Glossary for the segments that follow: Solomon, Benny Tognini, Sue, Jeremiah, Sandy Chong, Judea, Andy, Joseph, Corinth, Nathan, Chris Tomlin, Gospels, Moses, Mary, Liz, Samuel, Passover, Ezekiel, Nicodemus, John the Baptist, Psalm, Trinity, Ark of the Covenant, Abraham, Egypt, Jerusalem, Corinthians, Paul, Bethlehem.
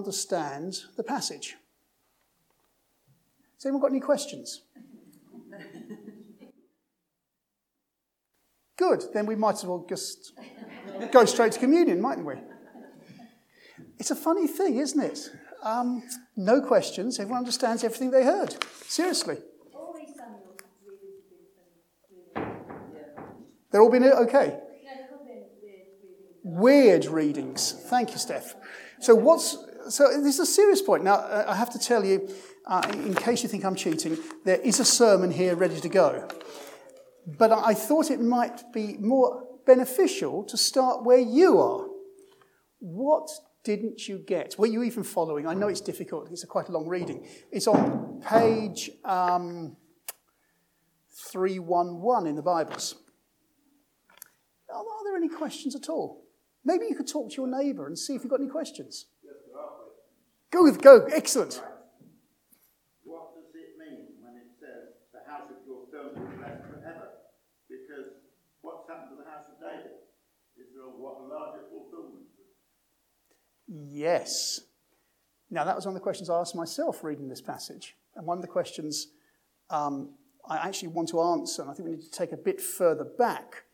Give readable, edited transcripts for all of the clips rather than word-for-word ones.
understand the passage. Has anyone got any questions? Good, then we might as well just go straight to communion, mightn't we? It's a funny thing, isn't it? No questions, everyone understands everything they heard. Seriously. They're all been okay? Weird readings. Thank you, Steph. So this is a serious point. Now, I have to tell you, in case you think I'm cheating, there is a sermon here ready to go. But I thought it might be more beneficial to start where you are. What didn't you get? Were you even following? I know it's difficult. It's quite a long reading. It's on page 311 in the Bibles. Are there any questions at all? Maybe you could talk to your neighbour and see if you've got any questions. Yes, there are questions. Go. Excellent. Right. What does it mean when it says the house of your throne is blessed forever? Because what's happened to the house of David? Israel, what a larger fulfillment. Yes. Now, that was one of the questions I asked myself reading this passage. And one of the questions I actually want to answer, and I think we need to take a bit further back.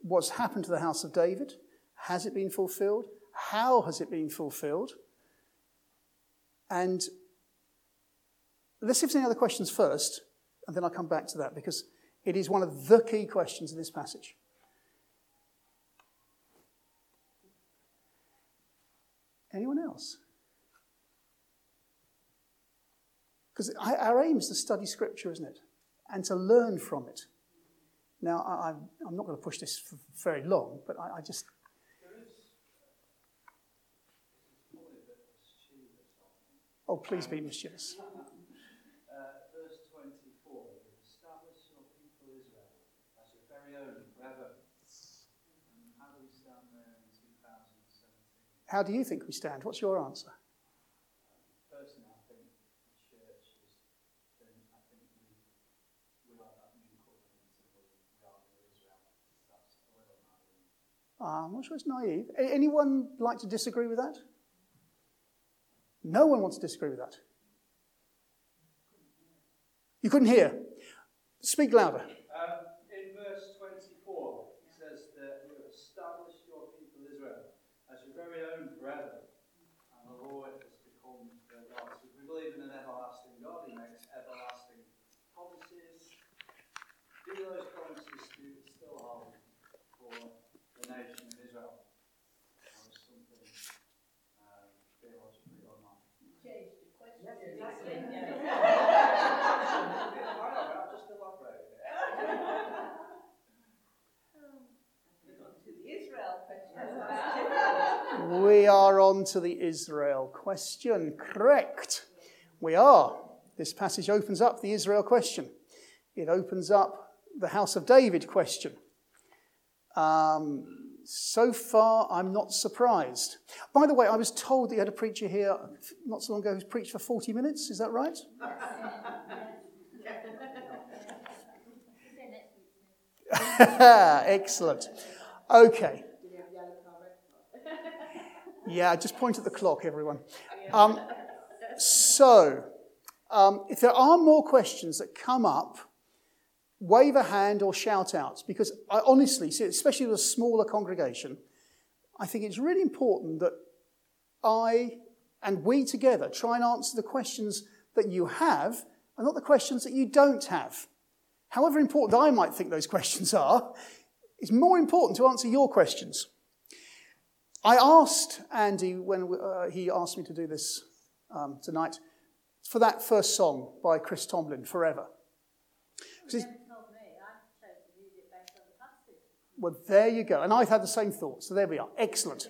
What's happened to the house of David? Has it been fulfilled? How has it been fulfilled? And let's see if there's any other questions first, and then I'll come back to that, because it is one of the key questions in this passage. Anyone else? Because our aim is to study Scripture, isn't it? And to learn from it. Now, I'm not going to push this for very long, but I just... Oh, please be mischievous. Verse 24, establish your people Israel as your very own forever. How do we stand there in 2017? How do you think we stand? What's your answer? I'm not sure it's naive. Anyone like to disagree with that? No one wants to disagree with that. You couldn't hear. Speak louder. In verse 24, it says that you have established your people Israel as your very own forever, and the Lord has become their God. So if we believe in an everlasting God, He makes everlasting promises. Do those promises still hold for the nation of Israel? That was something theologically or not. Changed the question. I'll just elaborate it. We are on to the Israel question. Correct. We are. This passage opens up the Israel question. It opens up the house of David question. So far, I'm not surprised. By the way, I was told that you had a preacher here not so long ago who's preached for 40 minutes. Is that right? Excellent. Okay. Yeah, just point at the clock, everyone. So, if there are more questions that come up, wave a hand or shout out, because I honestly, especially with a smaller congregation, I think it's really important that I and we together try and answer the questions that you have and not the questions that you don't have. However important I might think those questions are, it's more important to answer your questions. I asked Andy when he asked me to do this tonight for that first song by Chris Tomlin, Forever. Well, there you go. And I've had the same thought, so there we are. Excellent.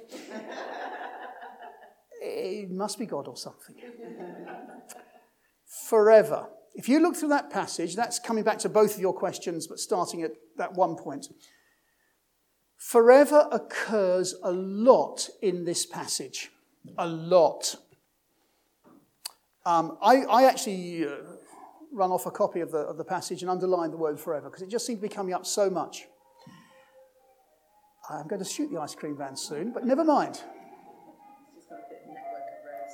It must be God or something. Forever. If you look through that passage, that's coming back to both of your questions, but starting at that one point. Forever occurs a lot in this passage. A lot. I actually run off a copy of the passage and underline the word forever, because it just seemed to be coming up so much. I'm going to shoot the ice cream van soon, but never mind.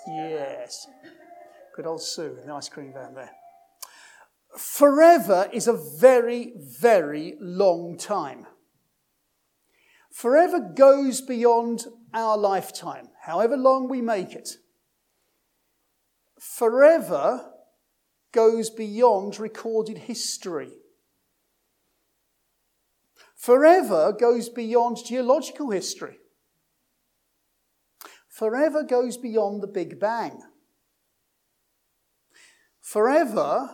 Yes. Good old Sue in the ice cream van there. Forever is a very, very long time. Forever goes beyond our lifetime, however long we make it. Forever goes beyond recorded history. Forever goes beyond geological history. Forever goes beyond the Big Bang. Forever,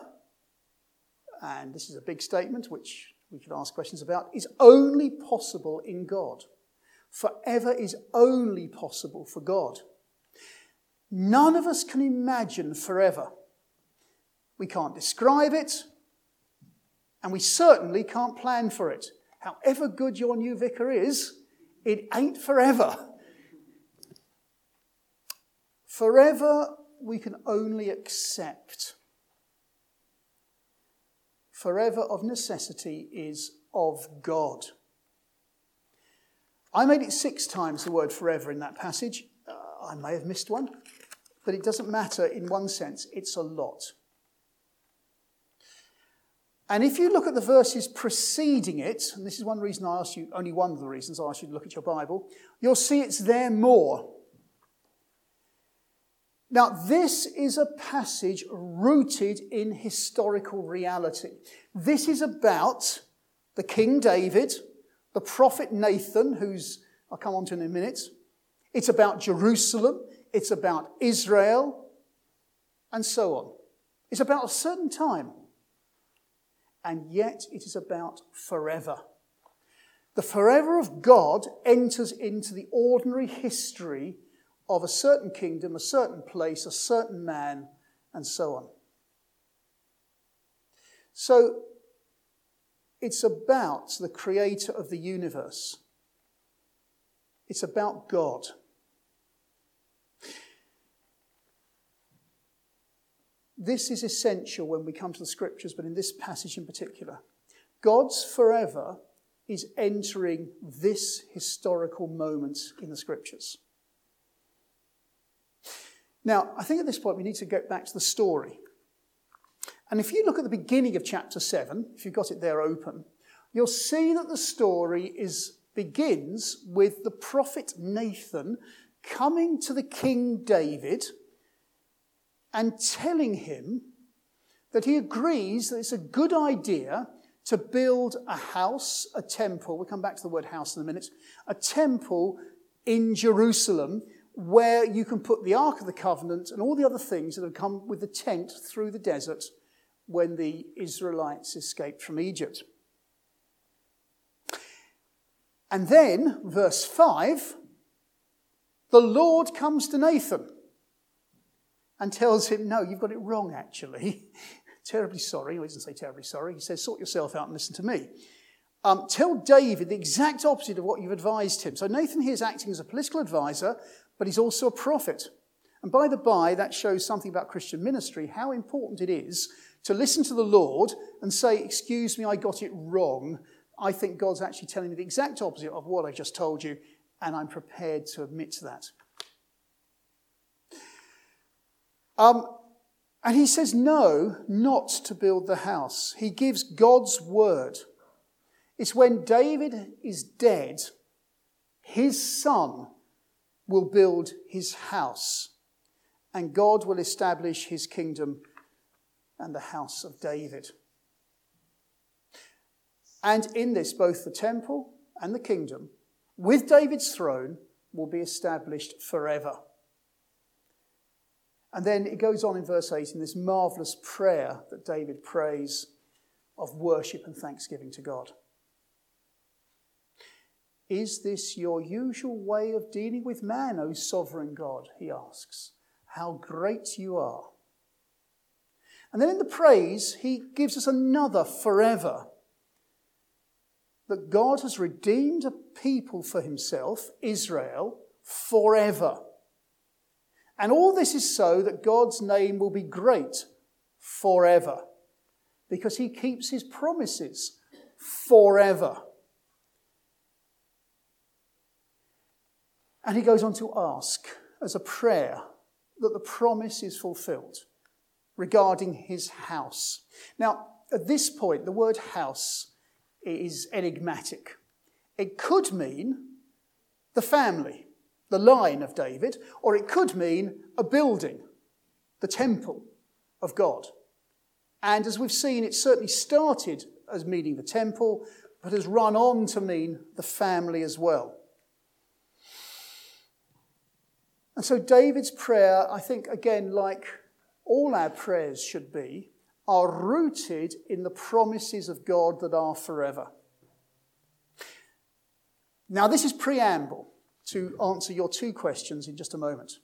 and this is a big statement which we could ask questions about, is only possible in God. Forever is only possible for God. None of us can imagine forever. We can't describe it, and we certainly can't plan for it. However good your new vicar is, it ain't forever. Forever we can only accept. Forever of necessity is of God. I made it 6 times the word forever in that passage. I may have missed one, but it doesn't matter in one sense. It's a lot. And if you look at the verses preceding it, and this is one reason I asked you, only one of the reasons I asked you to look at your Bible, you'll see it's there more. Now, this is a passage rooted in historical reality. This is about the King David, the prophet Nathan, who's I'll come on to in a minute. It's about Jerusalem. It's about Israel, and so on. It's about a certain time. And yet it is about forever. The forever of God enters into the ordinary history of a certain kingdom, a certain place, a certain man, and so on. So it's about the creator of the universe. It's about God. This is essential when we come to the scriptures, but in this passage in particular. God's forever is entering this historical moment in the scriptures. Now, I think at this point we need to get back to the story. And if you look at the beginning of chapter 7, if you've got it there open, you'll see that the story begins with the prophet Nathan coming to the King David and telling him that he agrees that it's a good idea to build a house, a temple, we'll come back to the word house in a minute, a temple in Jerusalem where you can put the Ark of the Covenant and all the other things that have come with the tent through the desert when the Israelites escaped from Egypt. And then, verse 5, the Lord comes to Nathan and tells him, no, you've got it wrong, actually. Terribly sorry. Well, he doesn't say terribly sorry. He says, sort yourself out and listen to me. Tell David the exact opposite of what you've advised him. So Nathan here is acting as a political advisor, but he's also a prophet. And by the by, that shows something about Christian ministry, how important it is to listen to the Lord and say, excuse me, I got it wrong. I think God's actually telling me the exact opposite of what I just told you, and I'm prepared to admit to that. And he says no, not to build the house. He gives God's word. It's when David is dead, his son will build his house, and God will establish his kingdom and the house of David. And in this, both the temple and the kingdom, with David's throne, will be established forever. And then it goes on in verse 8 in this marvellous prayer that David prays of worship and thanksgiving to God. Is this your usual way of dealing with man, O sovereign God? He asks. How great you are. And then in the praise, he gives us another forever. That God has redeemed a people for himself, Israel, forever. And all this is so that God's name will be great forever, because he keeps his promises forever. And he goes on to ask, as a prayer, that the promise is fulfilled regarding his house. Now, at this point, the word house is enigmatic. It could mean the family, the line of David, or it could mean a building, the temple of God. And as we've seen, it certainly started as meaning the temple, but has run on to mean the family as well. And so David's prayer, I think, again, like all our prayers should be, are rooted in the promises of God that are forever. Now, this is preamble to answer your two questions in just a moment.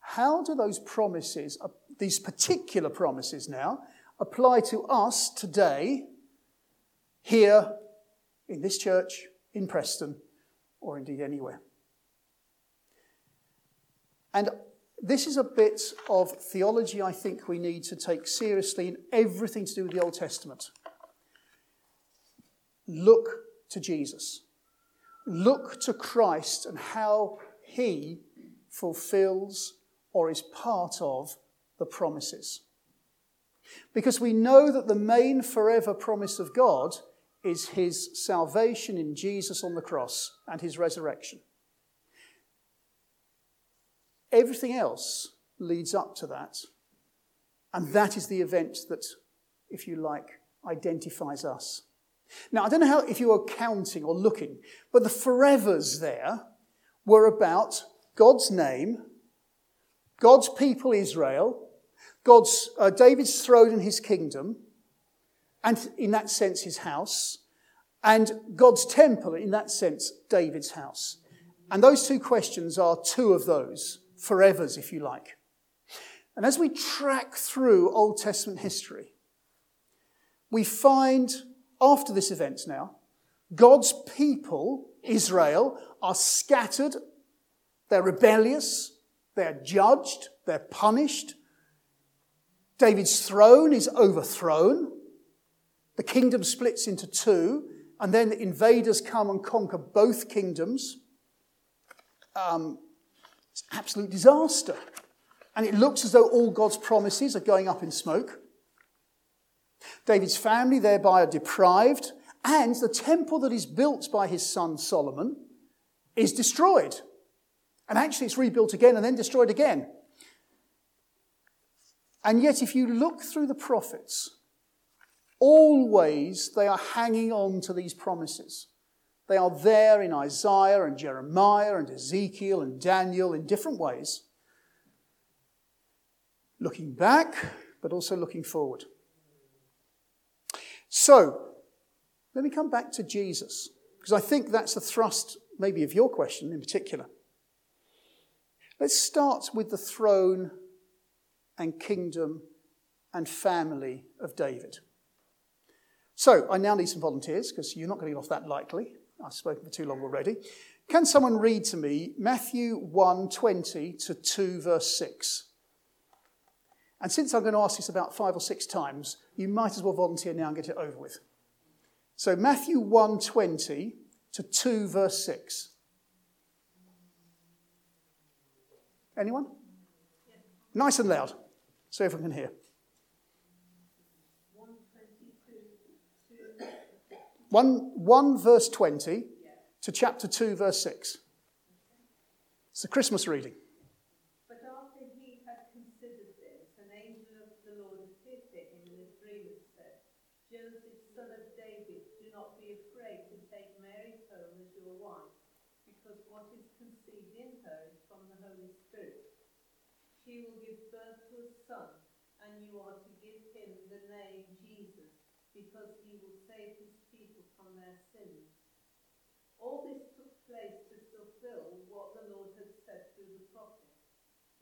How do those promises, these particular promises now, apply to us today, here, in this church, in Preston, or indeed anywhere? And this is a bit of theology I think we need to take seriously in everything to do with the Old Testament. Look to Jesus. Look to Christ and how he fulfills or is part of the promises. Because we know that the main forever promise of God is his salvation in Jesus on the cross and his resurrection. Everything else leads up to that. And that is the event that, if you like, identifies us. Now, I don't know how if you were counting or looking, but the forevers there were about God's name, God's people Israel, David's throne and his kingdom, and in that sense his house, and God's temple, in that sense David's house. And those two questions are two of those forevers, if you like. And as we track through Old Testament history, we find, after this event now, God's people, Israel, are scattered, they're rebellious, they're judged, they're punished. David's throne is overthrown. The kingdom splits into two, and then the invaders come and conquer both kingdoms. It's an absolute disaster. And it looks as though all God's promises are going up in smoke. David's family thereby are deprived, and the temple that is built by his son Solomon is destroyed. And actually it's rebuilt again and then destroyed again. And yet if you look through the prophets, always they are hanging on to these promises. They are there in Isaiah and Jeremiah and Ezekiel and Daniel in different ways. Looking back, but also looking forward. So, let me come back to Jesus, because I think that's the thrust maybe of your question in particular. Let's start with the throne and kingdom and family of David. So, I now need some volunteers, because you're not going to get off that lightly. I've spoken for too long already. Can someone read to me Matthew 1:20 to 2 verse 6? And since I'm going to ask this about 5 or 6 times, you might as well volunteer now and get it over with. So Matthew 1:20 to 2 verse 6. Anyone? Yeah. Nice and loud, so everyone can hear. 1 verse 20 to chapter 2 verse 6. It's the Christmas reading. But after he had considered this, an angel of the Lord appeared to him in a dream and said, Joseph, son of David, do not be afraid to take Mary home as your wife, because what is conceived in her is from the Holy Spirit. She will give birth to a son, and you are to give him the name Jesus, because he will save his people from their sins. All this took place to fulfill what the Lord had said through the prophet.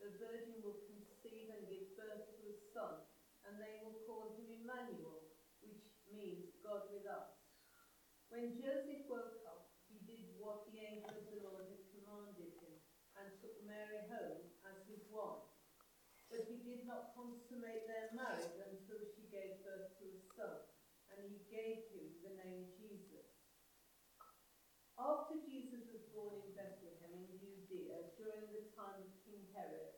The virgin will conceive and give birth to a son, and they will call him Emmanuel, which means God with us. When Joseph woke up, he did what the angel of the Lord had commanded him, and took Mary home as his wife. But he did not consummate their marriage until she gave birth to a son, and he gave him the name Jesus. After Jesus was born in Bethlehem in Judea, during the time of King Herod,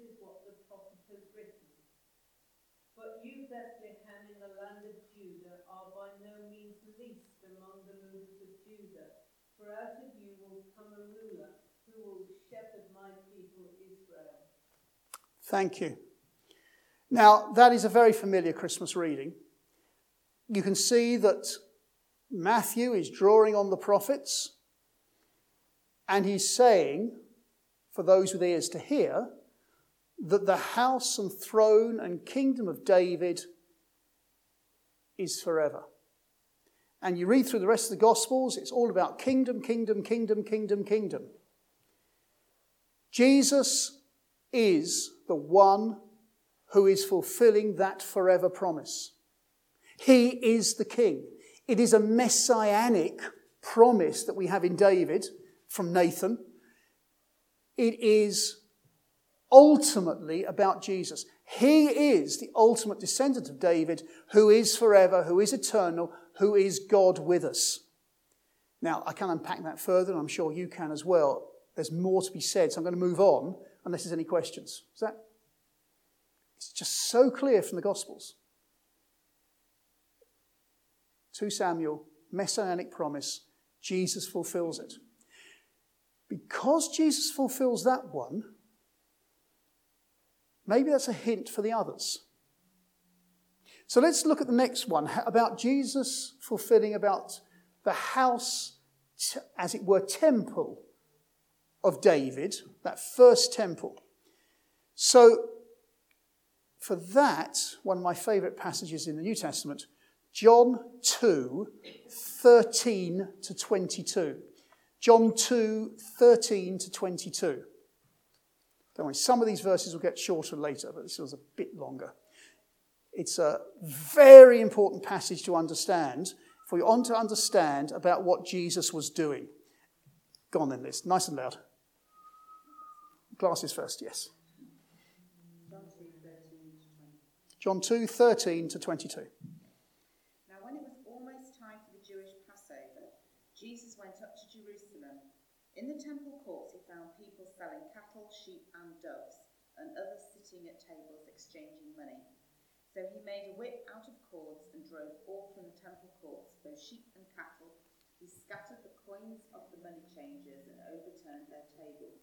is what the prophet has written. But you, Bethlehem, in the land of Judah, are by no means least among the rulers of Judah, for out of you will come a ruler who will shepherd my people Israel." Thank you. Now, that is a very familiar Christmas reading. You can see that Matthew is drawing on the prophets, and he's saying, for those with ears to hear, that the house and throne and kingdom of David is forever. And you read through the rest of the Gospels, it's all about kingdom, kingdom, kingdom, kingdom, kingdom. Jesus is the one who is fulfilling that forever promise. He is the king. It is a messianic promise that we have in David from Nathan. It is ultimately about Jesus. He is the ultimate descendant of David, who is forever, who is eternal, who is God with us. Now, I can unpack that further, and I'm sure you can as well. There's more to be said, so I'm going to move on unless there's any questions. Is that? It's just so clear from the Gospels. 2 Samuel, messianic promise, Jesus fulfills it. Because Jesus fulfills that one, maybe that's a hint for the others. So let's look at the next one, about Jesus fulfilling about the house, as it were, temple of David, that first temple. So, for that, one of my favourite passages in the New Testament, John 2, 13 to 22. John 2, 13 to 22. Don't worry, some of these verses will get shorter later, but this was a bit longer. It's a very important passage to understand, for you want to understand about what Jesus was doing. Go on then, Liz, nice and loud. Glasses first, yes. John 2, 13 to 22. "Now when it was almost time for the Jewish Passover, Jesus went up to Jerusalem. In the temple courts he found people selling cattle, sheep and doves, and others sitting at tables exchanging money. So he made a whip out of cords and drove all from the temple courts, both sheep and cattle. He scattered the coins of the money changers and overturned their tables.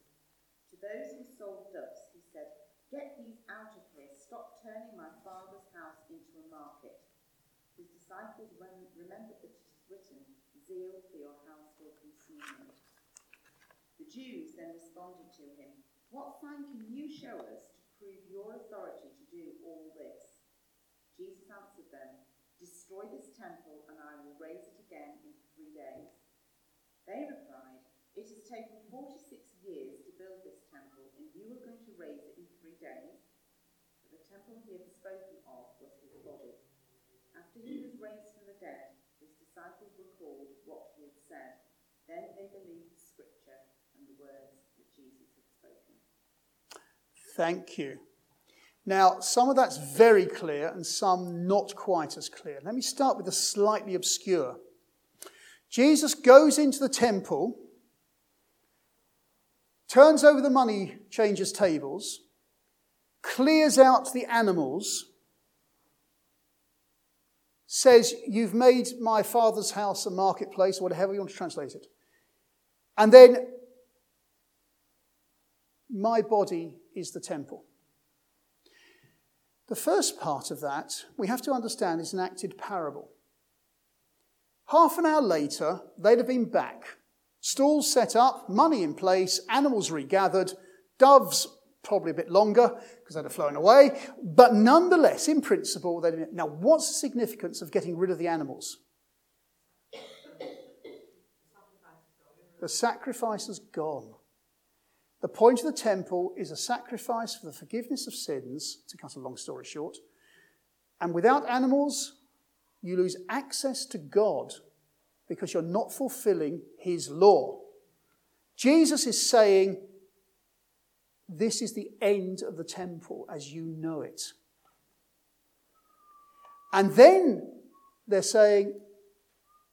To those who sold doves he said, 'Get these out of here. Stop turning my father's house into a market.' His disciples remembered that it is written, 'Zeal for your house will consume me.' The Jews then responded to him, 'What sign can you show us to prove your authority to do all this?' Jesus answered them, 'Destroy this temple and I will raise it again in 3 days.' They replied, 'It has taken 46 years to build this temple, and you are going to raise it in 3 days.' But the temple he had spoken of was his body. After he was raised from the dead, his disciples recalled what he had said. Then they believed the scripture and the words that Jesus had spoken." Thank you. Now, some of that's very clear and some not quite as clear. Let me start with the slightly obscure. Jesus goes into the temple, turns over the money changers' tables, clears out the animals, says, "You've made my father's house a marketplace," or whatever you want to translate it. And then, "My body is the temple." The first part of that, we have to understand, is an acted parable. Half an hour later, they'd have been back. Stalls set up, money in place, animals regathered, doves probably a bit longer because they'd have flown away, but nonetheless, in principle, they'd have... Now, what's the significance of getting rid of the animals? The sacrifice has gone. The point of the temple is a sacrifice for the forgiveness of sins, to cut a long story short. And without animals, you lose access to God because you're not fulfilling his law. Jesus is saying, this is the end of the temple as you know it. And then they're saying,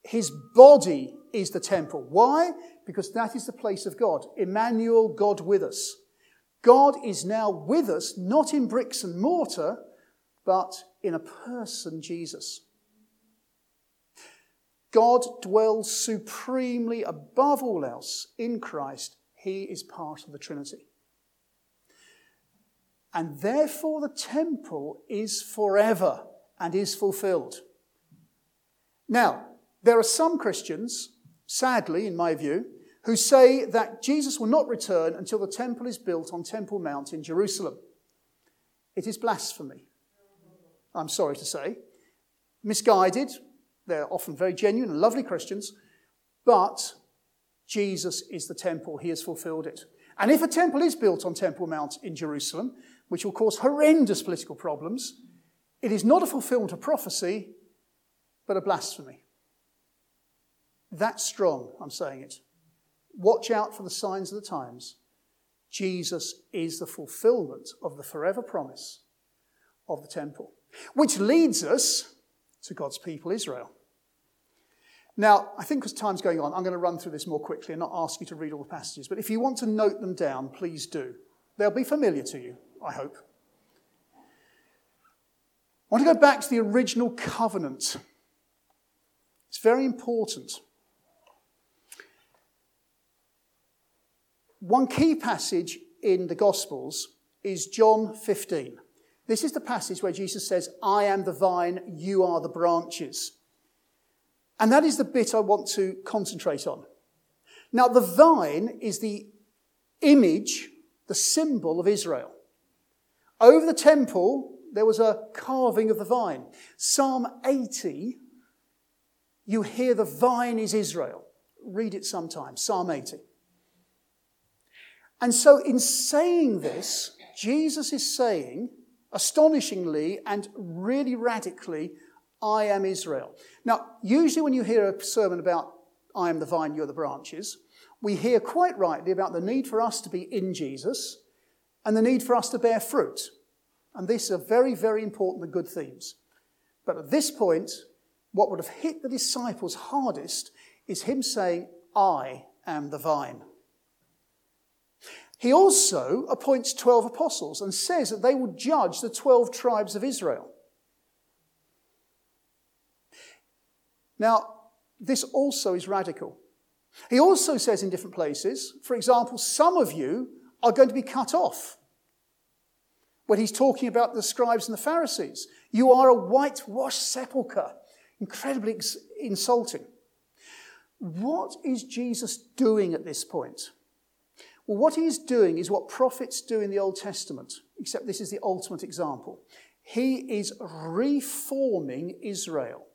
his body is the temple. Why? Because that is the place of God. Emmanuel, God with us. God is now with us, not in bricks and mortar, but in a person, Jesus. God dwells supremely above all else in Christ. He is part of the Trinity. And therefore the temple is forever and is fulfilled. Now, there are some Christians, sadly, in my view, who say that Jesus will not return until the temple is built on Temple Mount in Jerusalem. It is blasphemy, I'm sorry to say. Misguided, they're often very genuine and lovely Christians, but Jesus is the temple. He has fulfilled it. And if a temple is built on Temple Mount in Jerusalem, which will cause horrendous political problems, it is not a fulfillment of prophecy, but a blasphemy. That's strong, I'm saying it. Watch out for the signs of the times. Jesus is the fulfillment of the forever promise of the temple. Which leads us to God's people, Israel. Now, I think as time's going on, I'm going to run through this more quickly and not ask you to read all the passages. But if you want to note them down, please do. They'll be familiar to you, I hope. I want to go back to the original covenant. It's very important. One key passage in the Gospels is John 15. This is the passage where Jesus says, I am the vine, you are the branches. And that is the bit I want to concentrate on. Now, the vine is the image, the symbol of Israel. Over the temple, there was a carving of the vine. Psalm 80, you hear the vine is Israel. Read it sometime, Psalm 80. And so in saying this, Jesus is saying, astonishingly and really radically, I am Israel. Now, usually when you hear a sermon about I am the vine, you're the branches, we hear quite rightly about the need for us to be in Jesus and the need for us to bear fruit. And these are very, very important and good themes. But at this point, what would have hit the disciples hardest is him saying, I am the vine. He also appoints 12 apostles and says that they will judge the 12 tribes of Israel. Now, this also is radical. He also says in different places, for example, some of you are going to be cut off. When he's talking about the scribes and the Pharisees, you are a whitewashed sepulchre. Incredibly insulting. What is Jesus doing at this point? Well, what he is doing is what prophets do in the Old Testament, except this is the ultimate example. He is reforming Israel.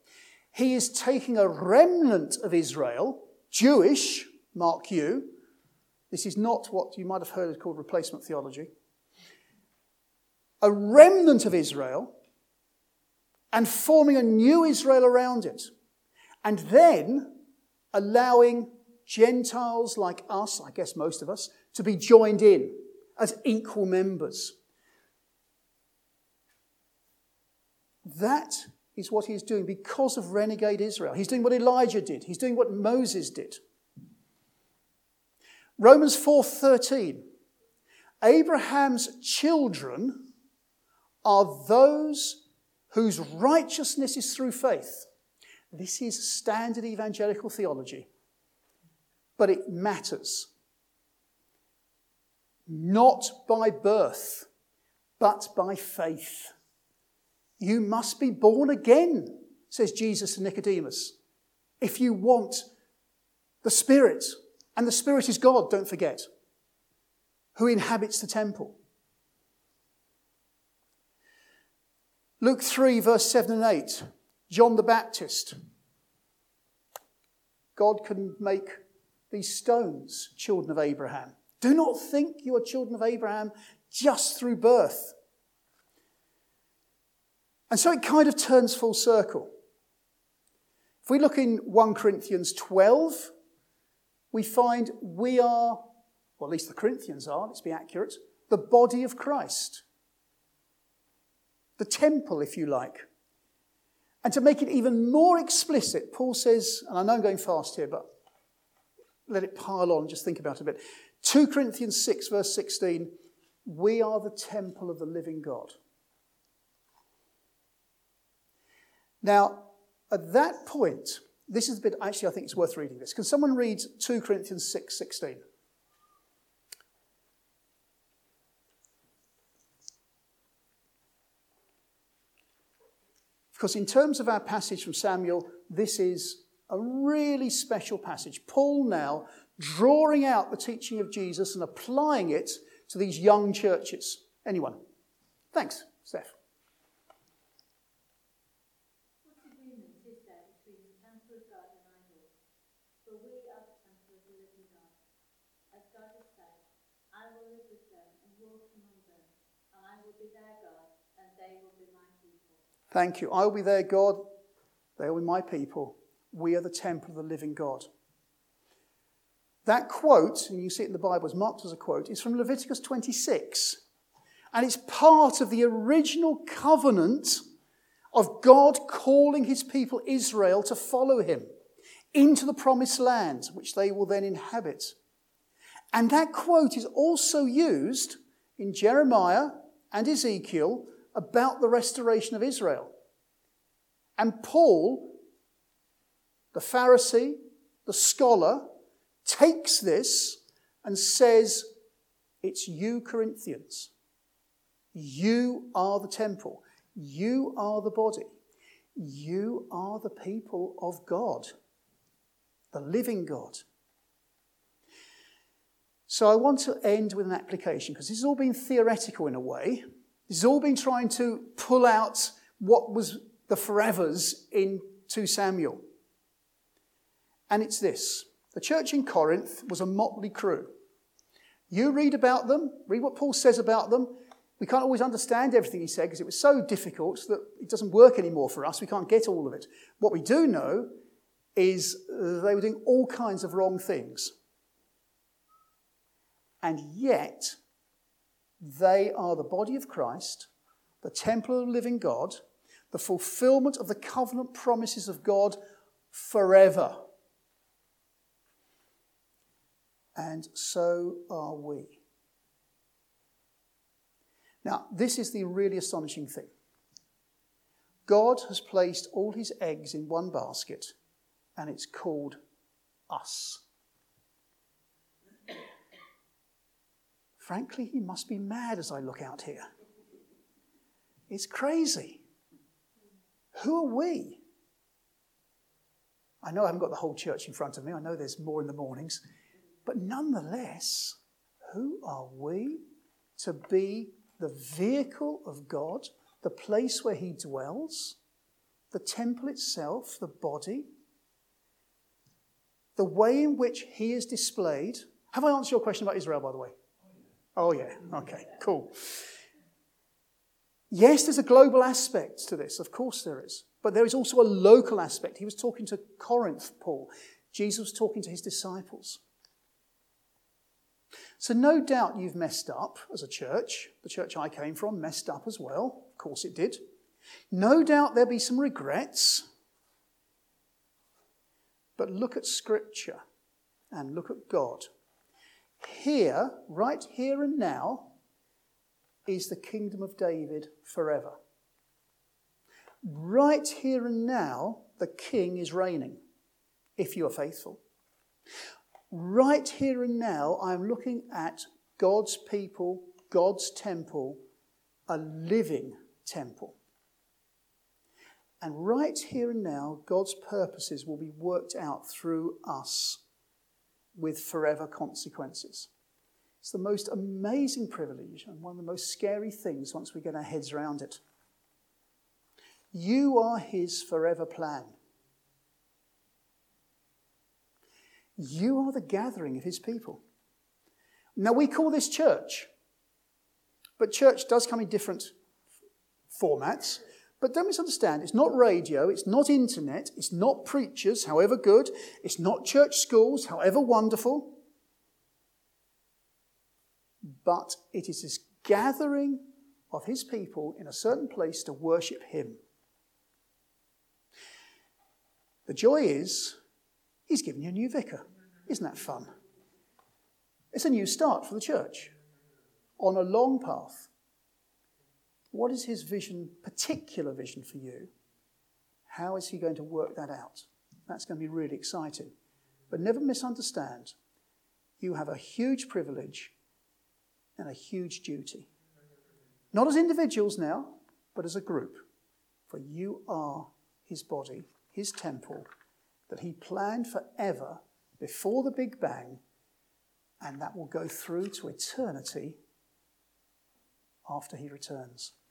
He is taking a remnant of Israel, Jewish, mark you. This is not what you might have heard called replacement theology. A remnant of Israel and forming a new Israel around it. And then allowing Gentiles like us, I guess most of us, to be joined in as equal members. That is what he is doing because of renegade Israel. He's doing what Elijah did. He's doing what Moses did. Romans 4:13. Abraham's children are those whose righteousness is through faith. This is standard evangelical theology, but it matters. Not by birth, but by faith. You must be born again, says Jesus to Nicodemus, if you want the Spirit. And the Spirit is God, don't forget, who inhabits the temple. Luke 3, verse 7 and 8, John the Baptist. God can make these stones children of Abraham. Do not think you are children of Abraham just through birth. And so it kind of turns full circle. If we look in 1 Corinthians 12, we find we are, or at least the Corinthians are, let's be accurate, the body of Christ. The temple, if you like. And to make it even more explicit, Paul says, and I know I'm going fast here, but let it pile on, just think about it a bit. 2 Corinthians 6, verse 16, we are the temple of the living God. Now, at that point, this is a bit, actually I think it's worth reading this. Can someone read 2 Corinthians 6, 16? Because in terms of our passage from Samuel, this is a really special passage. Paul now drawing out the teaching of Jesus and applying it to these young churches. Anyone? Thanks, Steph. Thank you. I will be their God. They will be my people. We are the temple of the living God. That quote, and you see it in the Bible, is marked as a quote, is from Leviticus 26. And it's part of the original covenant of God calling his people Israel to follow him into the promised land, which they will then inhabit. And that quote is also used in Jeremiah and Ezekiel about the restoration of Israel. And Paul, the Pharisee, the scholar, takes this and says, it's you, Corinthians. You are the temple. You are the body. You are the people of God, the living God. So I want to end with an application, because this has all been theoretical in a way. He's all been trying to pull out what was the forevers in 2 Samuel. And it's this. The church in Corinth was a motley crew. You read about them, read what Paul says about them. We can't always understand everything he said because it was so difficult that it doesn't work anymore for us. We can't get all of it. What we do know is they were doing all kinds of wrong things. And yet, they are the body of Christ, the temple of the living God, the fulfillment of the covenant promises of God forever. And so are we. Now, this is the really astonishing thing. God has placed all his eggs in one basket, and it's called us. Frankly, he must be mad as I look out here. It's crazy. Who are we? I know I haven't got the whole church in front of me. I know there's more in the mornings. But nonetheless, who are we to be the vehicle of God, the place where he dwells, the temple itself, the body, the way in which he is displayed? Have I answered your question about Israel, by the way? Oh, yeah. Okay, cool. Yes, there's a global aspect to this. Of course there is. But there is also a local aspect. He was talking to Corinth, Paul. Jesus was talking to his disciples. So no doubt you've messed up as a church. The church I came from messed up as well. Of course it did. No doubt there'll be some regrets. But look at Scripture and look at God. Here, right here and now, is the kingdom of David forever. Right here and now, the king is reigning, if you are faithful. Right here and now, I'm looking at God's people, God's temple, a living temple. And right here and now, God's purposes will be worked out through us, with forever consequences. It's the most amazing privilege and one of the most scary things once we get our heads around it. You are his forever plan. You are the gathering of his people. Now, we call this church, but church does come in different formats. But don't misunderstand, it's not radio, it's not internet, it's not preachers, however good, it's not church schools, however wonderful. But it is this gathering of his people in a certain place to worship him. The joy is, he's given you a new vicar. Isn't that fun? It's a new start for the church on a long path. What is his vision, particular vision for you? How is he going to work that out? That's going to be really exciting. But never misunderstand, you have a huge privilege and a huge duty. Not as individuals now, but as a group. For you are his body, his temple, that he planned forever before the Big Bang, and that will go through to eternity after he returns.